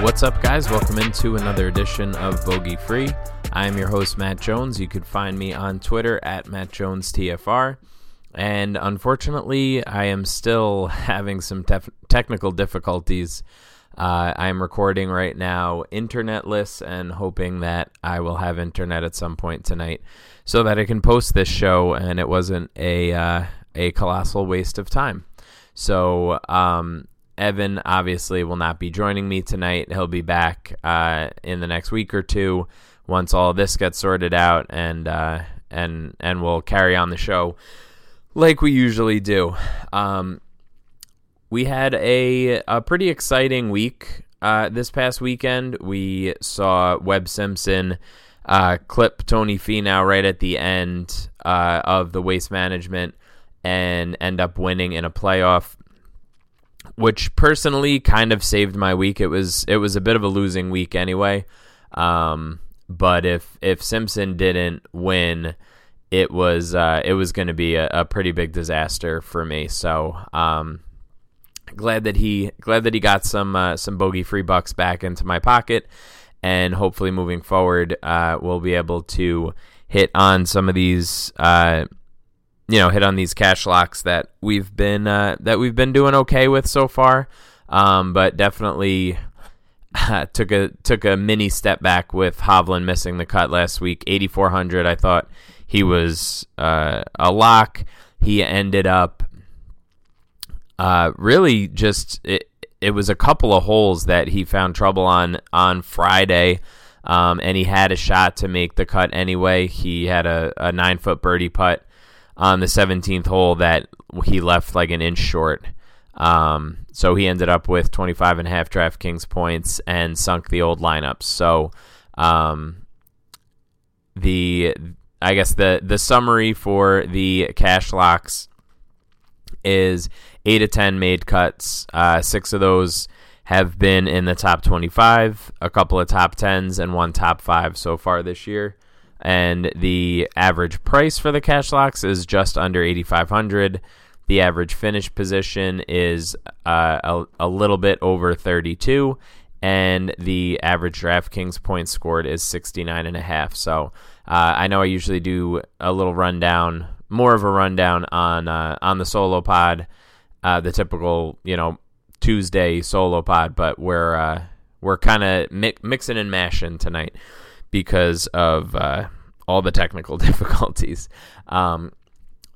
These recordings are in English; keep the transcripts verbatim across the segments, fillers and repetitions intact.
What's up, guys? Welcome into another edition of Bogey Free. I'm your host, Matt Jones. You could find me on Twitter at Matt Jones T F R. And unfortunately, I am still having some tef- technical difficulties. Uh, I'm recording right now internetless and hoping that I will have internet at some point tonight so that I can post this show and it wasn't a, uh, a colossal waste of time. So, um... Evan obviously will not be joining me tonight. He'll be back uh, in the next week or two once all this gets sorted out, and uh, and and we'll carry on the show like we usually do. Um, we had a a pretty exciting week uh, this past weekend. We saw Webb Simpson uh, clip Tony Finau right at the end uh, of the Waste Management and end up winning in a playoff, which personally kind of saved my week. It was it was a bit of a losing week anyway. Um, but if if Simpson didn't win, it was uh, it was going to be a, a pretty big disaster for me. So um, glad that he glad that he got some uh, some bogey free bucks back into my pocket, and hopefully moving forward, uh, we'll be able to hit on some of these. Uh, you know, hit on these cash locks that we've been, uh, that we've been doing okay with so far. Um, but definitely uh, took a, took a mini step back with Hovland missing the cut last week, eighty-four hundred. I thought he was, uh, a lock. He ended up, uh, really just, it, it was a couple of holes that he found trouble on, on Friday. Um, and he had a shot to make the cut anyway. He had a, a nine foot birdie putt on the seventeenth hole that he left like an inch short. Um, so he ended up with twenty-five and a half DraftKings points and sunk the old lineups. So um, the I guess the, the summary for the cash locks is eight of ten made cuts. Uh, six of those have been in the top twenty-five, a couple of top tens, and one top five so far this year. And the average price for the cash locks is just under eighty-five hundred. The average finish position is uh, a, a little bit over thirty-two, and the average DraftKings points scored is sixty-nine and a half. So uh, I know I usually do a little rundown, more of a rundown on uh, on the solo pod, uh, the typical you know Tuesday solo pod, but we're uh, We're kind of mi- mixing and mashing tonight because of uh, all the technical difficulties. Um,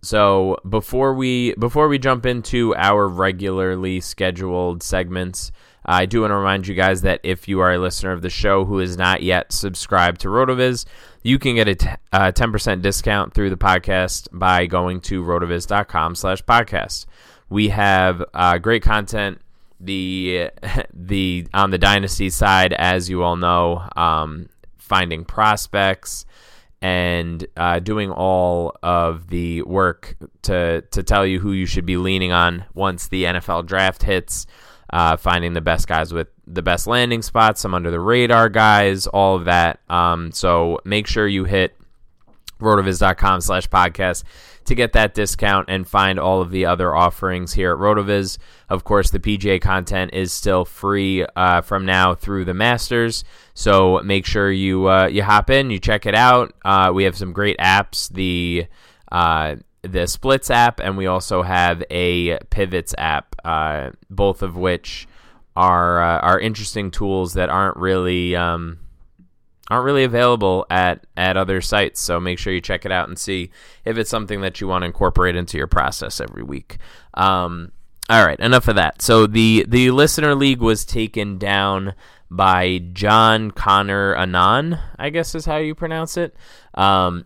so before we before we jump into our regularly scheduled segments, I do want to remind you guys that if you are a listener of the show who is not yet subscribed to RotoViz, you can get a t- uh, ten percent discount through the podcast by going to rotoviz.com slash podcast. We have uh, great content the the on the Dynasty side, as you all know, um, finding prospects and uh, doing all of the work to, to tell you who you should be leaning on once the N F L draft hits. Uh, finding the best guys with the best landing spots, some under-the-radar guys, all of that. Um, so make sure you hit rotoviz.com slash podcast to get that discount and find all of the other offerings here at RotoViz. Of course, the P G A content is still free uh, from now through the Masters, so make sure you uh, you hop in, you check it out. Uh, we have some great apps, the uh, the Splits app, and we also have a Pivots app, uh, both of which are uh, are interesting tools that aren't really um, aren't really available at, at other sites. So make sure you check it out and see if it's something that you want to incorporate into your process every week. Um, all right, enough of that. So the, the Listener League was taken down by John Connor Anon, I guess is how you pronounce it. Um,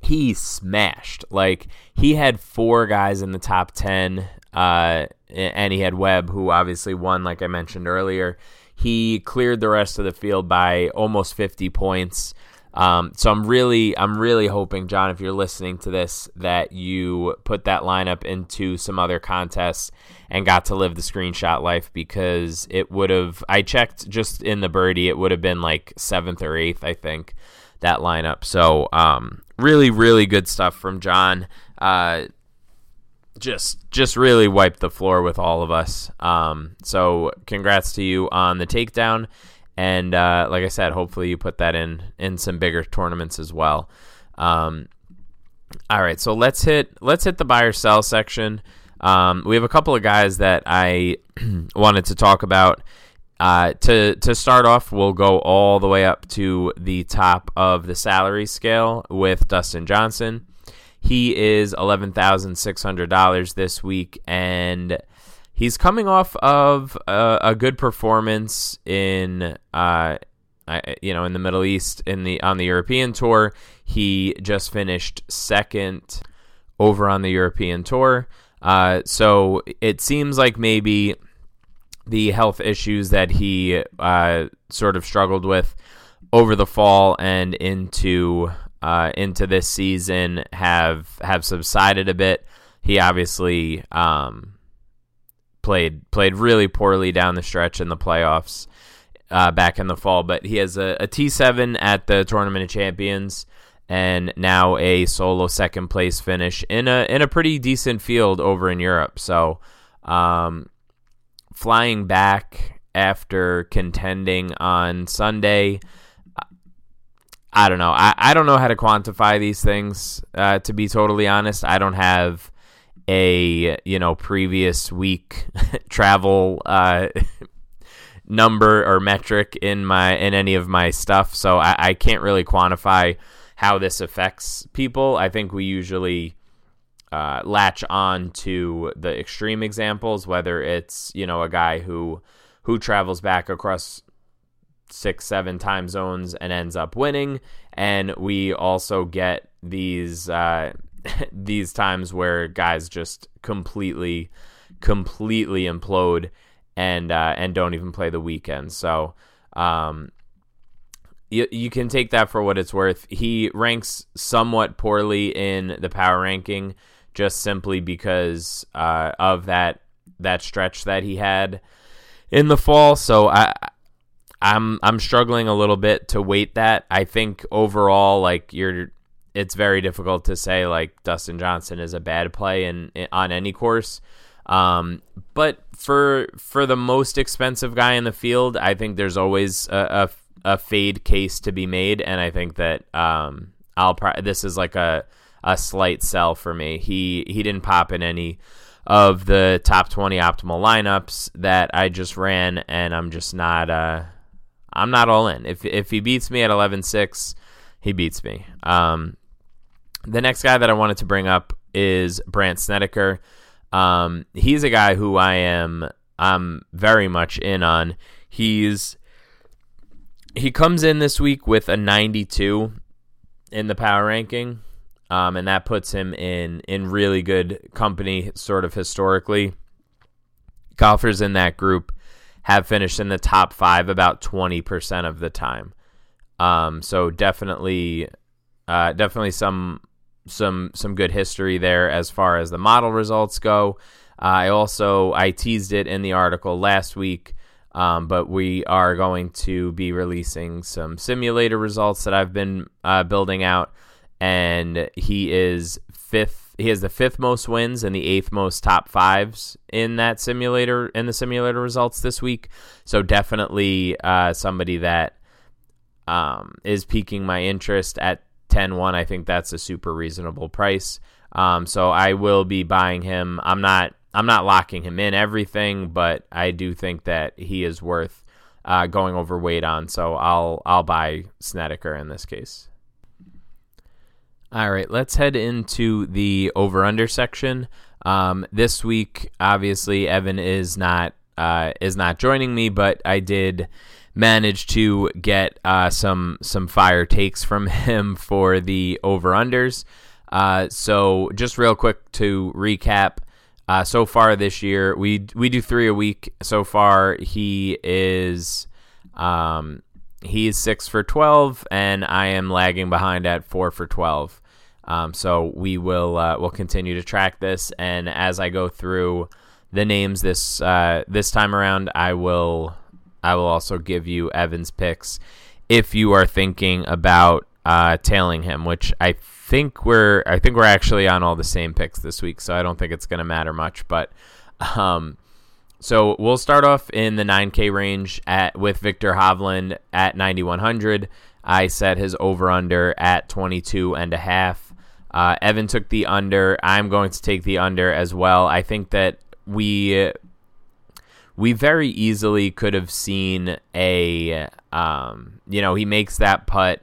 he smashed. Like, he had four guys in the top ten, uh, and he had Webb, who obviously won, like I mentioned earlier. He cleared the rest of the field by almost fifty points. Um, so I'm really, I'm really hoping, John, if you're listening to this, that you put that lineup into some other contests and got to live the screenshot life, because it would have, I checked just in the birdie, it would have been like seventh or eighth, I think, that lineup. So, um, really, really good stuff from John. Uh, just, just really wiped the floor with all of us. Um, so congrats to you on the takedown. And, uh, like I said, hopefully you put that in, in some bigger tournaments as well. Um, all right, so let's hit, let's hit the buy or sell section. Um, we have a couple of guys that I wanted to talk about. Uh, to to start off, we'll go all the way up to the top of the salary scale with Dustin Johnson. He is eleven thousand six hundred dollars this week, and he's coming off of a, a good performance in uh, I, you know in the Middle East in the on the European Tour. He just finished second over on the European Tour, uh, so it seems like maybe the health issues that he uh, sort of struggled with over the fall and into uh, into this season have have subsided a bit. He obviously um, played played really poorly down the stretch in the playoffs uh, back in the fall, but he has a, a T seven at the Tournament of Champions and now a solo second place finish in a in a pretty decent field over in Europe. So. Um, Flying back after contending on Sunday, I don't know. I, I don't know how to quantify these things, uh, to be totally honest. I don't have a, you know, previous week travel uh, number or metric in my in any of my stuff, so I, I can't really quantify how this affects people. I think we usually... Uh, latch on to the extreme examples, whether it's, you know, a guy who who travels back across six, seven time zones and ends up winning. And we also get these uh, these times where guys just completely, completely implode and uh, and don't even play the weekend. So um, you, you can take that for what it's worth. He ranks somewhat poorly in the power ranking, just simply because uh, of that that stretch that he had in the fall. So I, I'm I'm struggling a little bit to weight that. I think overall, like you're, it's very difficult to say like Dustin Johnson is a bad play in, in on any course. Um, but for for the most expensive guy in the field, I think there's always a a, a fade case to be made, and I think that um, I'll pro- this is like a. a slight sell for me. He he didn't pop in any of the top twenty optimal lineups that I just ran, and I'm just not uh, I'm not all in. If if he beats me at eleven six, he beats me. Um, the next guy that I wanted to bring up is Brandt Snedeker. Um, he's a guy who I am I'm very much in on. He's he comes in this week with a ninety-two in the power ranking. Um, and that puts him in, in really good company, sort of historically. Golfers in that group have finished in the top five about twenty percent of the time. Um, so definitely, uh, definitely some some some good history there as far as the model results go. Uh, I also I teased it in the article last week, um, but we are going to be releasing some simulator results that I've been uh, building out. And he is fifth. He has the fifth most wins and the eighth most top fives in that simulator in the simulator results this week. So definitely uh, somebody that um, is piquing my interest at ten one. I think that's a super reasonable price. Um, so I will be buying him. I'm not. I'm not locking him in everything, but I do think that he is worth uh, going overweight on. So I'll I'll buy Snedeker in this case. All right, let's head into the over-under section. Um, this week, obviously, Evan is not uh, is not joining me, but I did manage to get uh, some some fire takes from him for the over-unders. Uh, so, just real quick to recap, uh, so far this year, we we do three a week. So far, he is. Um, He is six for twelve, and I am lagging behind at four for twelve. Um, so we will uh, we'll continue to track this, and as I go through the names this uh, this time around, I will I will also give you Evan's picks if you are thinking about uh, tailing him, which I think we're I think we're actually on all the same picks this week, so I don't think it's going to matter much, but. Um, So we'll start off in the nine K range at with Victor Hovland at ninety-one hundred. I set his over-under at twenty-two and a half. Uh, Evan took the under. I'm going to take the under as well. I think that we we very easily could have seen a um, you know he makes that putt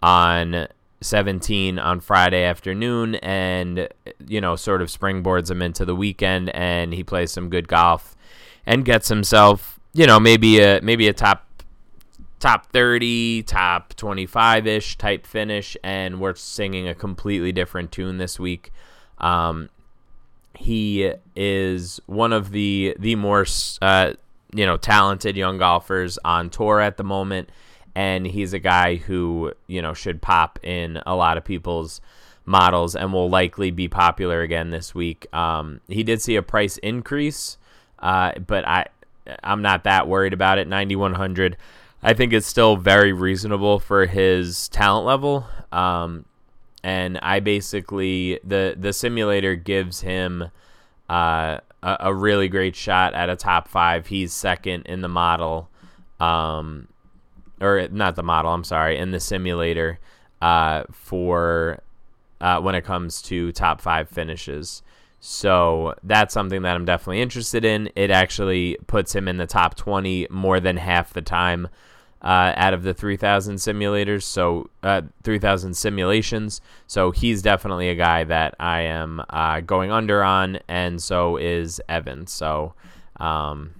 on seventeen on Friday afternoon, and you know sort of springboards him into the weekend, and he plays some good golf. And gets himself, you know, maybe a maybe a top top thirty, top twenty-five-ish type finish, and we're singing a completely different tune this week. Um, he is one of the the more uh, you know talented young golfers on tour at the moment, and he's a guy who you know should pop in a lot of people's models and will likely be popular again this week. Um, he did see a price increase. Uh, but I, I'm not that worried about it. ninety-one hundred, I think it's still very reasonable for his talent level. Um, and I basically the the simulator gives him uh, a, a really great shot at a top five. He's second in the model, um, or not the model. I'm sorry, in the simulator uh, for uh, when it comes to top five finishes. So that's something that I'm definitely interested in. It actually puts him in the top twenty more than half the time uh, out of the three thousand simulators, so uh, three thousand simulations. So he's definitely a guy that I am uh, going under on, and so is Evan. So um,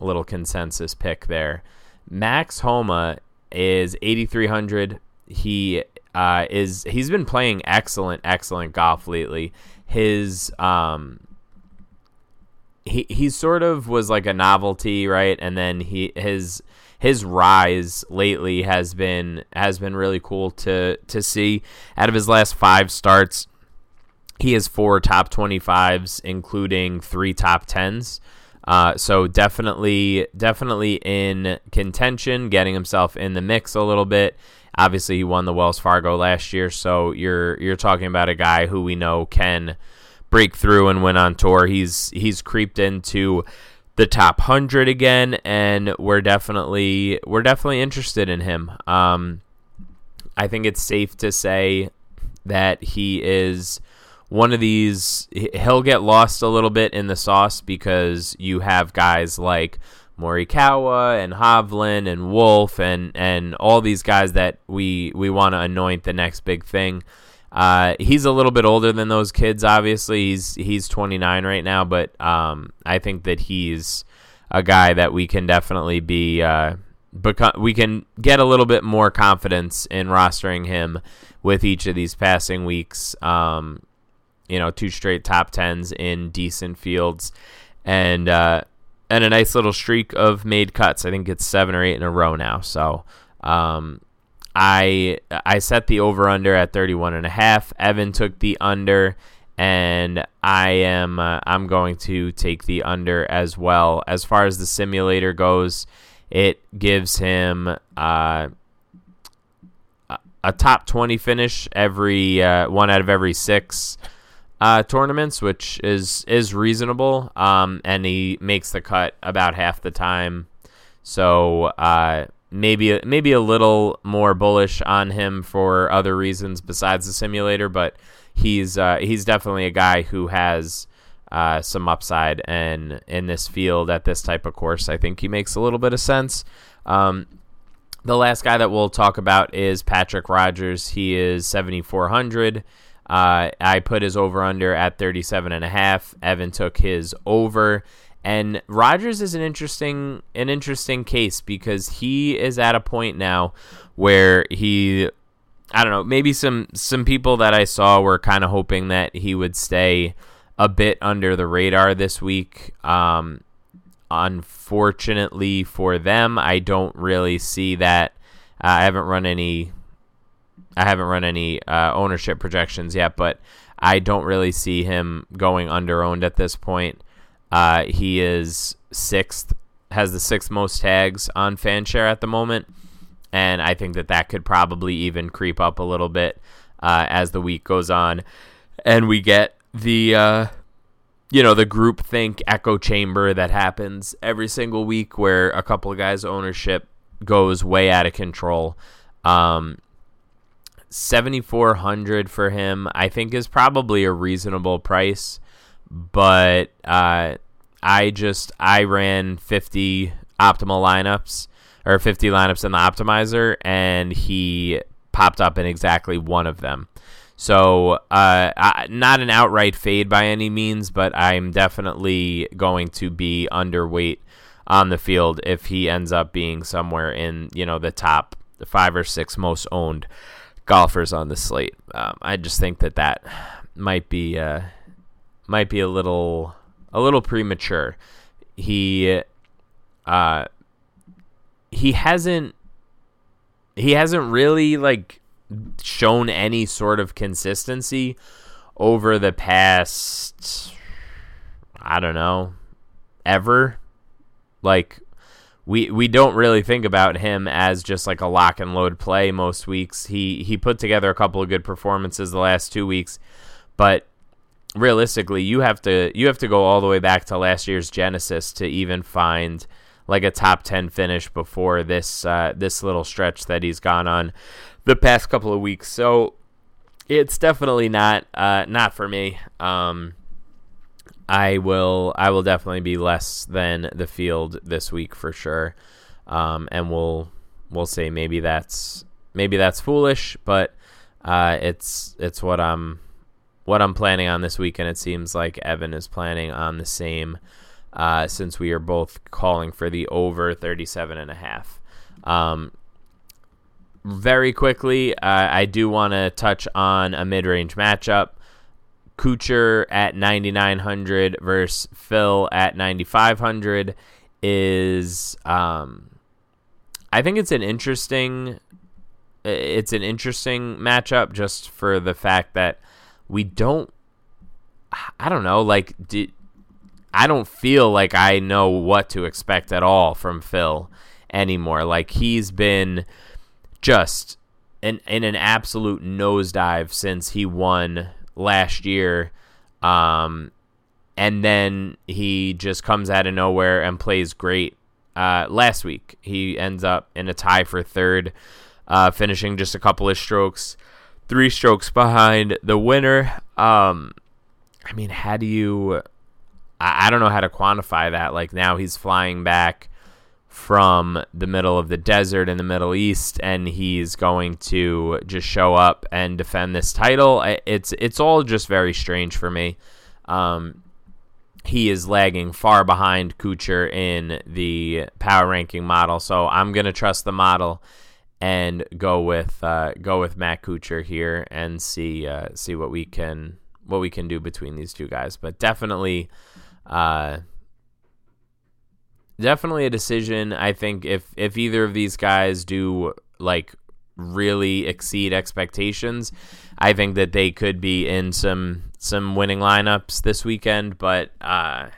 a little consensus pick there. Max Homa is eighty-three hundred. He uh, is he's been playing excellent, excellent golf lately. His um he he sort of was like a novelty, right? And then he his his rise lately has been has been really cool to to see. Out of his last five starts, he has four top twenty-fives, including three top tens. Uh so definitely definitely in contention, getting himself in the mix a little bit. Obviously, he won the Wells Fargo last year, so you're you're talking about a guy who we know can break through and win on tour. He's he's creeped into the top one hundred again, and we're definitely we're definitely interested in him. Um, I think it's safe to say that he is one of these, he'll get lost a little bit in the sauce because you have guys like Morikawa and Hovland and Wolf and, and all these guys that we we want to anoint the next big thing. Uh, he's a little bit older than those kids, obviously. He's he's twenty-nine right now, but um, I think that he's a guy that we can definitely be uh, beco- we can get a little bit more confidence in rostering him with each of these passing weeks. Um, you know, two straight top tens in decent fields, and uh, and a nice little streak of made cuts. I think it's seven or eight in a row now. So um, I I set the over under at thirty-one and a half. Evan took the under, and I am uh, I'm going to take the under as well. As far as the simulator goes, it gives him uh, a top twenty finish every uh, one out of every six uh, tournaments, which is is reasonable. Um, and he makes the cut about half the time, so uh, maybe maybe a little more bullish on him for other reasons besides the simulator, but. He's uh, he's definitely a guy who has uh, some upside, and in this field at this type of course, I think he makes a little bit of sense. Um, the last guy that we'll talk about is Patrick Rogers. He is seventy-four hundred. Uh, I put his over/under at thirty-seven and a half. Evan took his over, and Rogers is an interesting an interesting case because he is at a point now where he. I don't know, maybe some, some people that I saw were kind of hoping that he would stay a bit under the radar this week. Um, unfortunately for them, I don't really see that. Uh, I haven't run any I haven't run any uh, ownership projections yet, but I don't really see him going under-owned at this point. Uh, he is sixth, has the sixth most tags on FanShare at the moment. And I think that that could probably even creep up a little bit uh, as the week goes on, and we get the uh, you know the groupthink echo chamber that happens every single week, where a couple of guys' ownership goes way out of control. Um, seventy-four hundred for him, I think, is probably a reasonable price, but uh, I just I ran fifty optimal lineups. Or fifty lineups in the optimizer, and he popped up in exactly one of them. So uh, I, not an outright fade by any means, but I'm definitely going to be underweight on the field if he ends up being somewhere in, you know, the top five or six most owned golfers on the slate. Um, I just think that that might be uh, might be a little a little premature. He. Uh, He hasn't he hasn't really like shown any sort of consistency over the past, I don't know, ever. Like we we don't really think about him as just like a lock and load play most weeks. He he put together a couple of good performances the last two weeks, but realistically, you have to you have to go all the way back to last year's Genesis to even find like a top ten finish before this uh, this little stretch that he's gone on the past couple of weeks. So it's definitely not uh, not for me. Um, I will I will definitely be less than the field this week for sure. Um, and we'll we'll say maybe that's maybe that's foolish, but uh, it's it's what I'm what I'm planning on this week, and it seems like Evan is planning on the same. Uh, since we are both calling for the over thirty-seven and a half. Um, very quickly, uh, I do want to touch on a mid-range matchup. Kuchar at ninety-nine hundred versus Phil at ninety-five hundred is, um, I think it's an interesting, it's an interesting matchup just for the fact that we don't, I don't know, like, do, I don't feel like I know what to expect at all from Phil anymore. Like, he's been just in, in an absolute nosedive since he won last year. Um, and then he just comes out of nowhere and plays great. Uh, last week, he ends up in a tie for third, uh, finishing just a couple of strokes, three strokes behind the winner. Um, I mean, how do you I, I don't know how to quantify that. Like, now he's flying back from the middle of the desert in the Middle East, and he's going to just show up and defend this title. It's it's all just very strange for me. Um, he is lagging far behind Kuchar in the power ranking model, so I'm gonna trust the model and go with uh, go with Matt Kuchar here and see uh, see what we can what we can do between these two guys. But definitely. Uh, Definitely a decision. I think if, if either of these guys do like really exceed expectations, I think that they could be in some some winning lineups this weekend. But uh,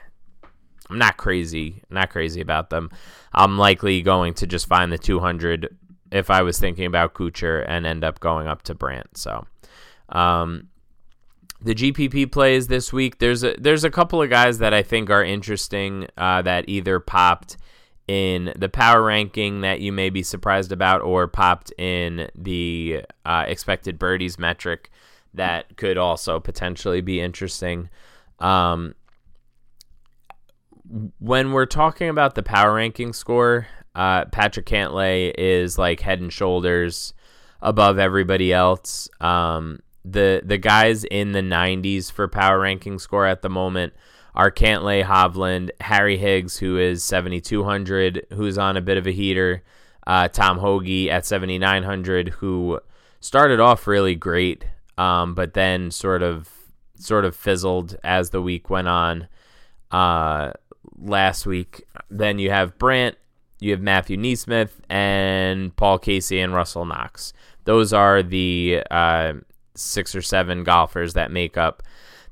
I'm not crazy, not crazy about them. I'm likely going to just find the two hundred if I was thinking about Kuchar and end up going up to Brandt. So um, the G P P plays this week, there's a, there's a couple of guys that I think are interesting uh, that either popped in the power ranking that you may be surprised about or popped in the uh, expected birdies metric that could also potentially be interesting. Um, when we're talking about the power ranking score, uh, Patrick Cantlay is like head and shoulders above everybody else. Um The the guys in the nineties for power ranking score at the moment are Cantlay, Hovland, Harry Higgs, who is seventy-two hundred, who's on a bit of a heater, uh, Tom Hoagie at seventy-nine hundred, who started off really great, um, but then sort of sort of fizzled as the week went on. Uh, last week, then you have Brandt, you have Matthew Neesmith, and Paul Casey and Russell Knox. Those are the uh, six or seven golfers that make up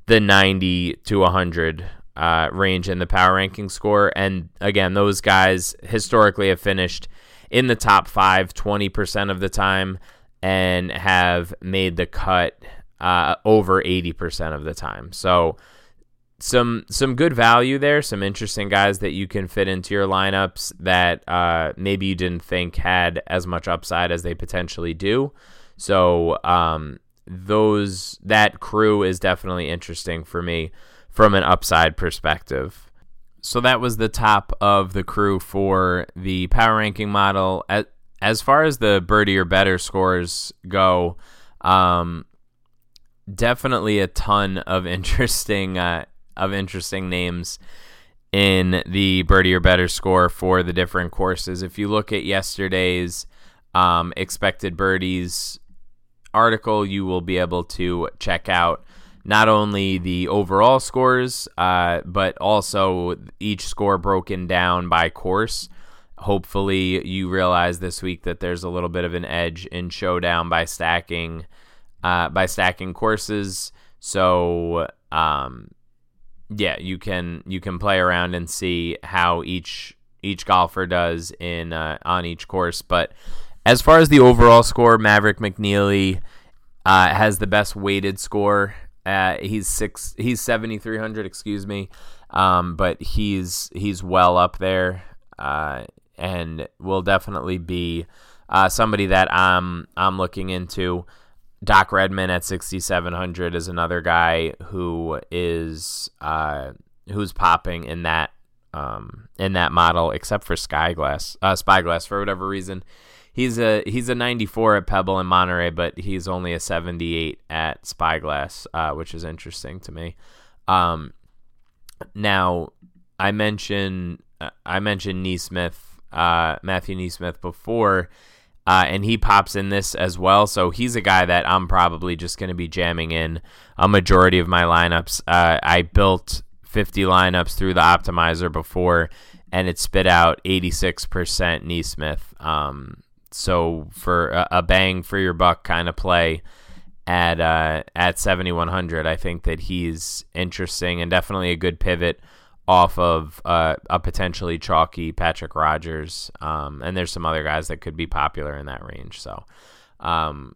the ninety to one hundred uh, range in the power ranking score. And again, those guys historically have finished in the top five twenty percent of the time and have made the cut uh, over eighty percent of the time. So some some good value there, some interesting guys that you can fit into your lineups that uh, maybe you didn't think had as much upside as they potentially do. So, um, Those that crew is definitely interesting for me from an upside perspective. So that was the top of the crew for the power ranking model. As, as far as the birdie or better scores go, um, definitely a ton of interesting uh, of interesting names in the birdie or better score for the different courses. If you look at yesterday's um, expected birdies article, you will be able to check out not only the overall scores, uh, but also each score broken down by course. Hopefully you realize this week that there's a little bit of an edge in showdown by stacking uh, by stacking courses. So um, yeah, you can you can play around and see how each each golfer does in uh, on each course. But as far as the overall score, Maverick McNeely uh, has the best weighted score. Uh, he's six. He's seventy-three hundred. Excuse me, um, but he's he's well up there, uh, and will definitely be uh, somebody that I'm I'm looking into. Doc Redman at sixty-seven hundred is another guy who is uh, who's popping in that um, in that model, except for Spyglass. Uh, Spyglass for whatever reason. He's a he's a ninety-four at Pebble and Monterey, but he's only a seventy-eight at Spyglass, uh, which is interesting to me. Um, now, I mentioned uh, I mentioned Neesmith, uh, Matthew Neesmith before, uh, and he pops in this as well. So he's a guy that I'm probably just going to be jamming in a majority of my lineups. Uh, I built fifty lineups through the optimizer before, and it spit out eighty-six percent Neesmith. Um, So for a bang for your buck kind of play at uh, at seventy-one hundred, I think that he's interesting and definitely a good pivot off of uh, a potentially chalky Patrick Rogers. Um, and there's some other guys that could be popular in that range. So um,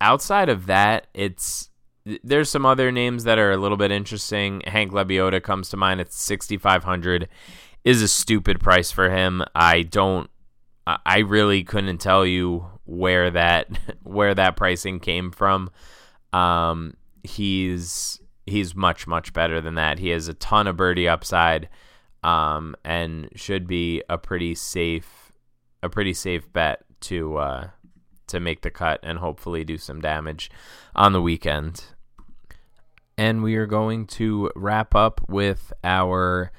outside of that, it's there's some other names that are a little bit interesting. Hank Lebioda comes to mind at sixty-five hundred. Is a stupid price for him. I don't. I really couldn't tell you where that where that pricing came from. Um, he's he's much, much better than that. He has a ton of birdie upside, um, and should be a pretty safe, a pretty safe bet to uh, to make the cut and hopefully do some damage on the weekend. And we are going to wrap up with our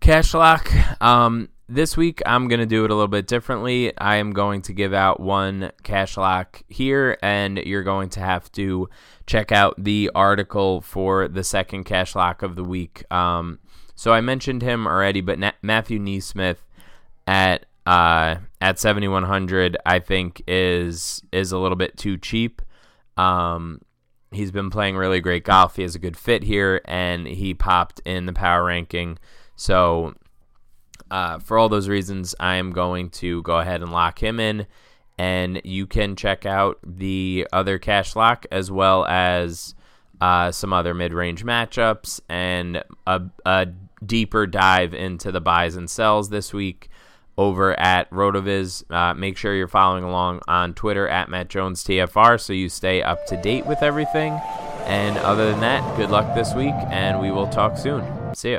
cash lock. Um, this week, I'm going to do it a little bit differently. I am going to give out one cash lock here, and you're going to have to check out the article for the second cash lock of the week. Um, so I mentioned him already, but Na- Matthew Neesmith at uh, at seventy-one hundred, I think, is is a little bit too cheap. Um He's been playing really great golf. He has a good fit here, and he popped in the power ranking. So uh, for all those reasons, I am going to go ahead and lock him in. And you can check out the other cash lock as well as uh, some other mid-range matchups and a, a deeper dive into the buys and sells this week over at RotoViz. Uh, make sure you're following along on Twitter at Matt Jones T F R so you stay up to date with everything. And other than that, good luck this week, and we will talk soon. See ya.